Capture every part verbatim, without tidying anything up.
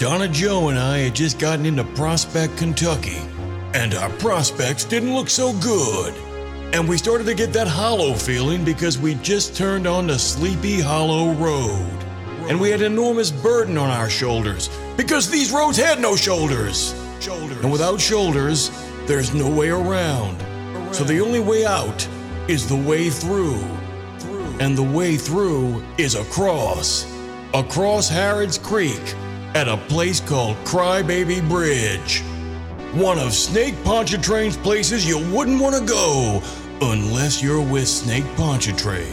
Donna Jo and I had just gotten into Prospect, Kentucky, and our prospects didn't look so good. And we started to get that hollow feeling because we just turned onto Sleepy Hollow Road. And we had an enormous burden on our shoulders because these roads had no shoulders. shoulders. And without shoulders, there's no way around. around. So the only way out is the way through. through. And the way through is across. Across Harrods Creek at a place called Crybaby Bridge. One of Snake Pontchartrain's places you wouldn't want to go unless you're with Snake Pontchartrain.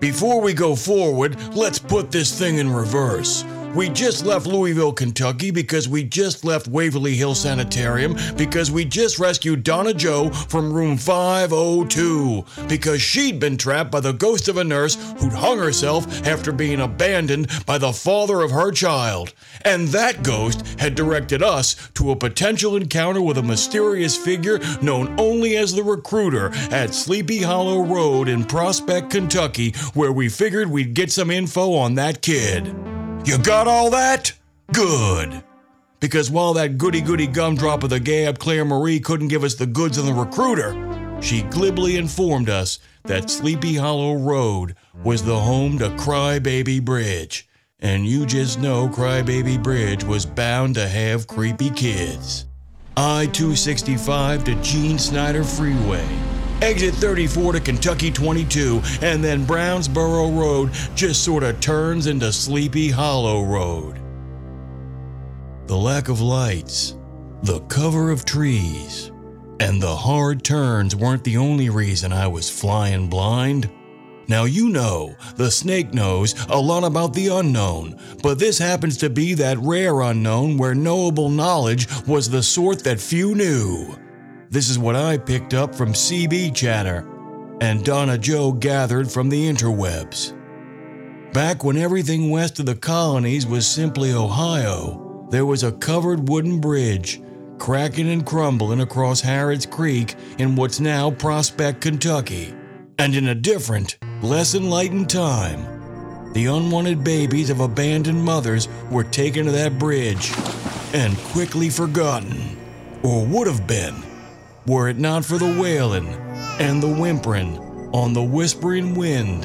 Before we go forward, let's put this thing in reverse. We just left Louisville, Kentucky, because we just left Waverly Hill Sanitarium, because we just rescued Donna Jo from room five oh two, because she'd been trapped by the ghost of a nurse who'd hung herself after being abandoned by the father of her child. And that ghost had directed us to a potential encounter with a mysterious figure known only as the Recruiter at Sleepy Hollow Road in Prospect, Kentucky, where we figured we'd get some info on that kid. You got all that? Good. Because while that goody-goody gumdrop of the gab Claire Marie couldn't give us the goods on the Recruiter, she glibly informed us that Sleepy Hollow Road was the home to Crybaby Bridge. And you just know Crybaby Bridge was bound to have creepy kids. I two sixty-five to Gene Snyder Freeway. Exit thirty-four to Kentucky twenty-two, and then Brownsboro Road just sort of turns into Sleepy Hollow Road. The lack of lights, the cover of trees, and the hard turns weren't the only reason I was flying blind. Now you know, the snake knows a lot about the unknown, but this happens to be that rare unknown where knowable knowledge was the sort that few knew. This is what I picked up from C B chatter, and Donna Jo gathered from the interwebs. Back when everything west of the colonies was simply Ohio, there was a covered wooden bridge, cracking and crumbling across Harrods Creek in what's now Prospect, Kentucky. And in a different, less enlightened time, the unwanted babies of abandoned mothers were taken to that bridge and quickly forgotten, or would have been, were it not for the wailing and the whimpering on the whispering wind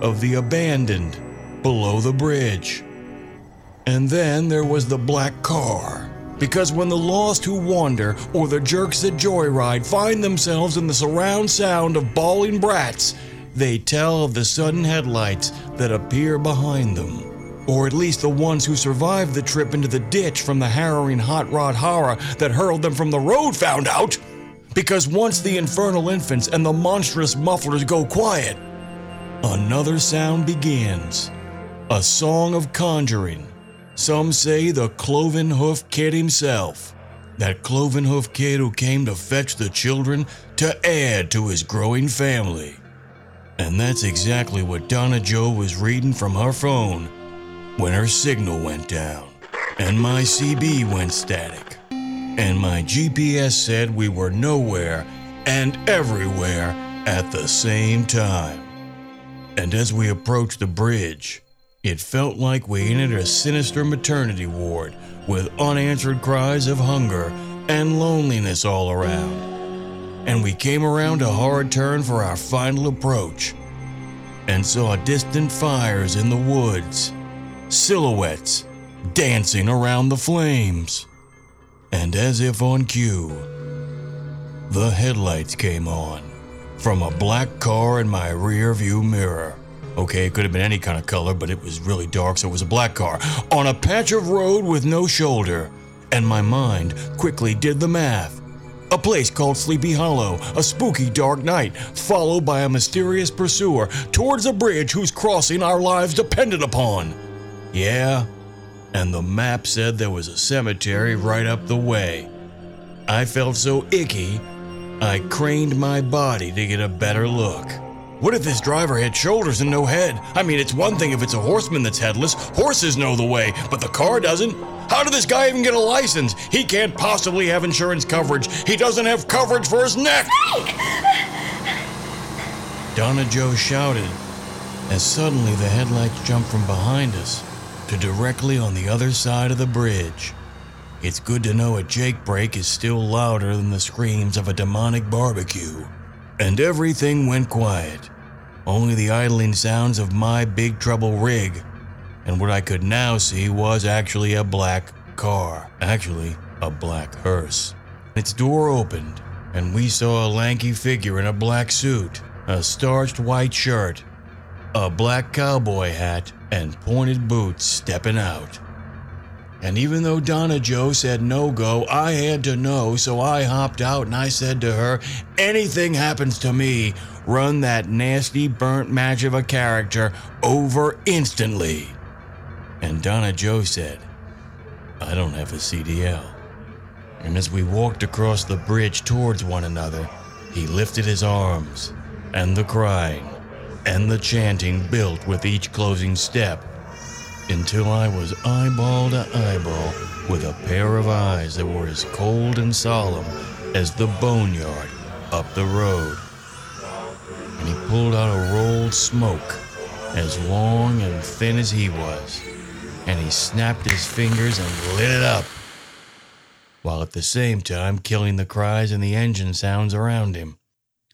of the abandoned below the bridge. And then there was the black car, because when the lost who wander or the jerks that joyride find themselves in the surround sound of bawling brats, they tell of the sudden headlights that appear behind them. Or at least the ones who survived the trip into the ditch from the harrowing hot rod horror that hurled them from the road found out. Because once the infernal infants and the monstrous mufflers go quiet, another sound begins. A song of conjuring. Some say the cloven hoof kid himself. That cloven hoof kid who came to fetch the children to add to his growing family. And that's exactly what Donna Jo was reading from her phone when her signal went down and my C B went static. And my G P S said we were nowhere and everywhere at the same time. And as we approached the bridge, it felt like we entered a sinister maternity ward with unanswered cries of hunger and loneliness all around. And we came around a hard turn for our final approach and saw distant fires in the woods, silhouettes dancing around the flames. And as if on cue, the headlights came on from a black car in my rearview mirror. Okay, it could have been any kind of color, but it was really dark, so it was a black car on a patch of road with no shoulder. And my mind quickly did the math. A place called Sleepy Hollow, a spooky dark night, followed by a mysterious pursuer towards a bridge whose crossing our lives depended upon. Yeah. And the map said there was a cemetery right up the way. I felt so icky, I craned my body to get a better look. What if this driver had shoulders and no head? I mean, it's one thing if it's a horseman that's headless. Horses know the way, but the car doesn't. How did this guy even get a license? He can't possibly have insurance coverage. He doesn't have coverage for his neck. Snake! Donna Jo shouted as suddenly the headlights jumped from behind us to directly on the other side of the bridge. It's good to know a Jake break is still louder than the screams of a demonic barbecue. And everything went quiet. Only the idling sounds of my big trouble rig. And what I could now see was actually a black car. Actually, a black hearse. Its door opened, and we saw a lanky figure in a black suit, a starched white shirt, a black cowboy hat, and pointed boots stepping out. And even though Donna Jo said no go, I had to know, so I hopped out and I said to her, anything happens to me, run that nasty burnt match of a character over instantly. And Donna Jo said, I don't have a C D L. And as we walked across the bridge towards one another, he lifted his arms, and the crying, and the chanting built with each closing step, until I was eyeball to eyeball with a pair of eyes that were as cold and solemn as the boneyard up the road. And he pulled out a rolled smoke, as long and thin as he was, and he snapped his fingers and lit it up, while at the same time killing the cries and the engine sounds around him.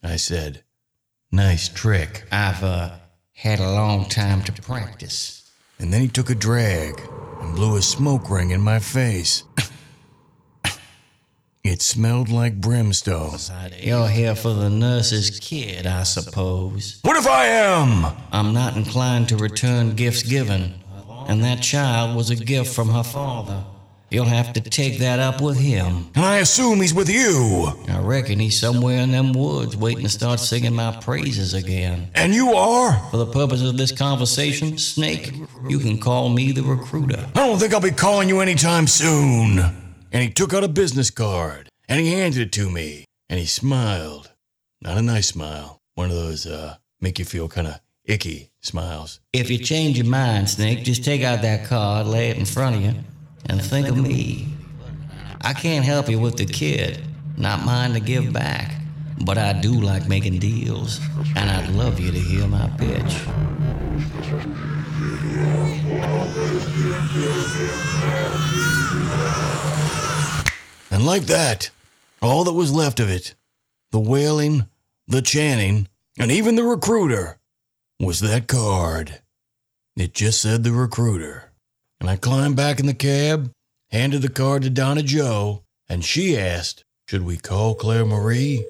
I said, nice trick. I've uh, had a long time to practice. And then he took a drag and blew a smoke ring in my face. It smelled like brimstone. You're here for the nurse's kid, I suppose. What if I am? I'm not inclined to return gifts given, and that child was a gift from her father. You'll have to take that up with him. And I assume he's with you. I reckon he's somewhere in them woods waiting to start singing my praises again. And you are? For the purpose of this conversation, Snake, you can call me the recruiter. I don't think I'll be calling you anytime soon. And he took out a business card, and he handed it to me, and he smiled. Not a nice smile. One of those, uh, make you feel kind of icky smiles. If you change your mind, Snake, just take out that card, lay it in front of you. And think of me. I can't help you with the kid. Not mine to give back. But I do like making deals. And I'd love you to hear my pitch. And like that, all that was left of it, the wailing, the chanting, and even the recruiter, was that card. It just said the recruiter. And I climbed back in the cab, handed the card to Donna Jo, and she asked, should we call Claire Marie?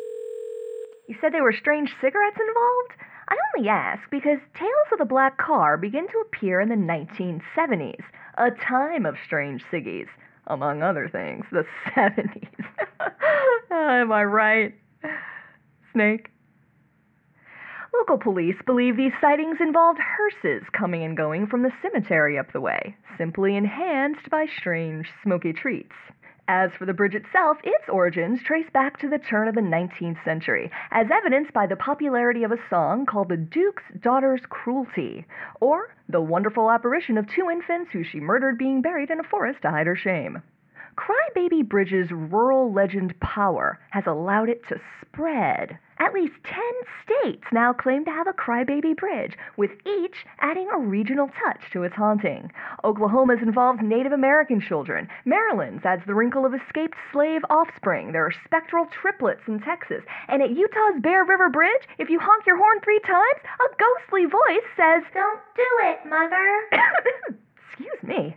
You said there were strange cigarettes involved? I only ask because tales of the black car begin to appear in the nineteen seventies, a time of strange ciggies, among other things, the seventies. Am I right, Snake? Local police believe these sightings involved hearses coming and going from the cemetery up the way, simply enhanced by strange, smoky treats. As for the bridge itself, its origins trace back to the turn of the nineteenth century, as evidenced by the popularity of a song called The Duke's Daughter's Cruelty, or the wonderful apparition of two infants who she murdered being buried in a forest to hide her shame. Crybaby Bridge's rural legend power has allowed it to spread. At least ten states now claim to have a Crybaby Bridge, with each adding a regional touch to its haunting. Oklahoma's involves Native American children. Maryland's adds the wrinkle of escaped slave offspring. There are spectral triplets in Texas. And at Utah's Bear River Bridge, if you honk your horn three times, a ghostly voice says, "Don't do it, Mother." Excuse me.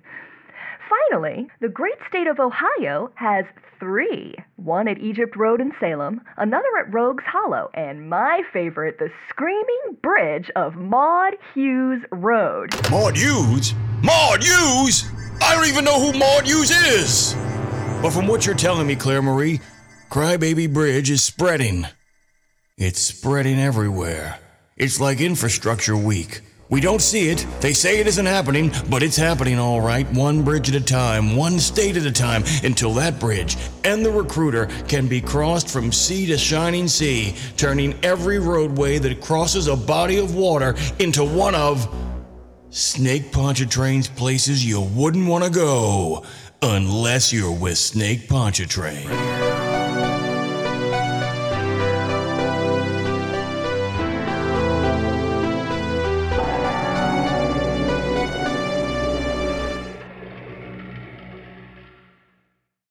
Finally, the great state of Ohio has three. One at Egypt Road in Salem, another at Rogue's Hollow, and my favorite, the screaming bridge of Maud Hughes Road. Maud Hughes? Maud Hughes? I don't even know who Maud Hughes is! But from what you're telling me, Claire Marie, Crybaby Bridge is spreading. It's spreading everywhere. It's like infrastructure week, We don't see it. They say it isn't happening, but it's happening all right, one bridge at a time, one state at a time, until that bridge and the recruiter can be crossed from sea to shining sea, turning every roadway that crosses a body of water into one of Snake Pontchartrain's places you wouldn't want to go unless you're with Snake Pontchartrain.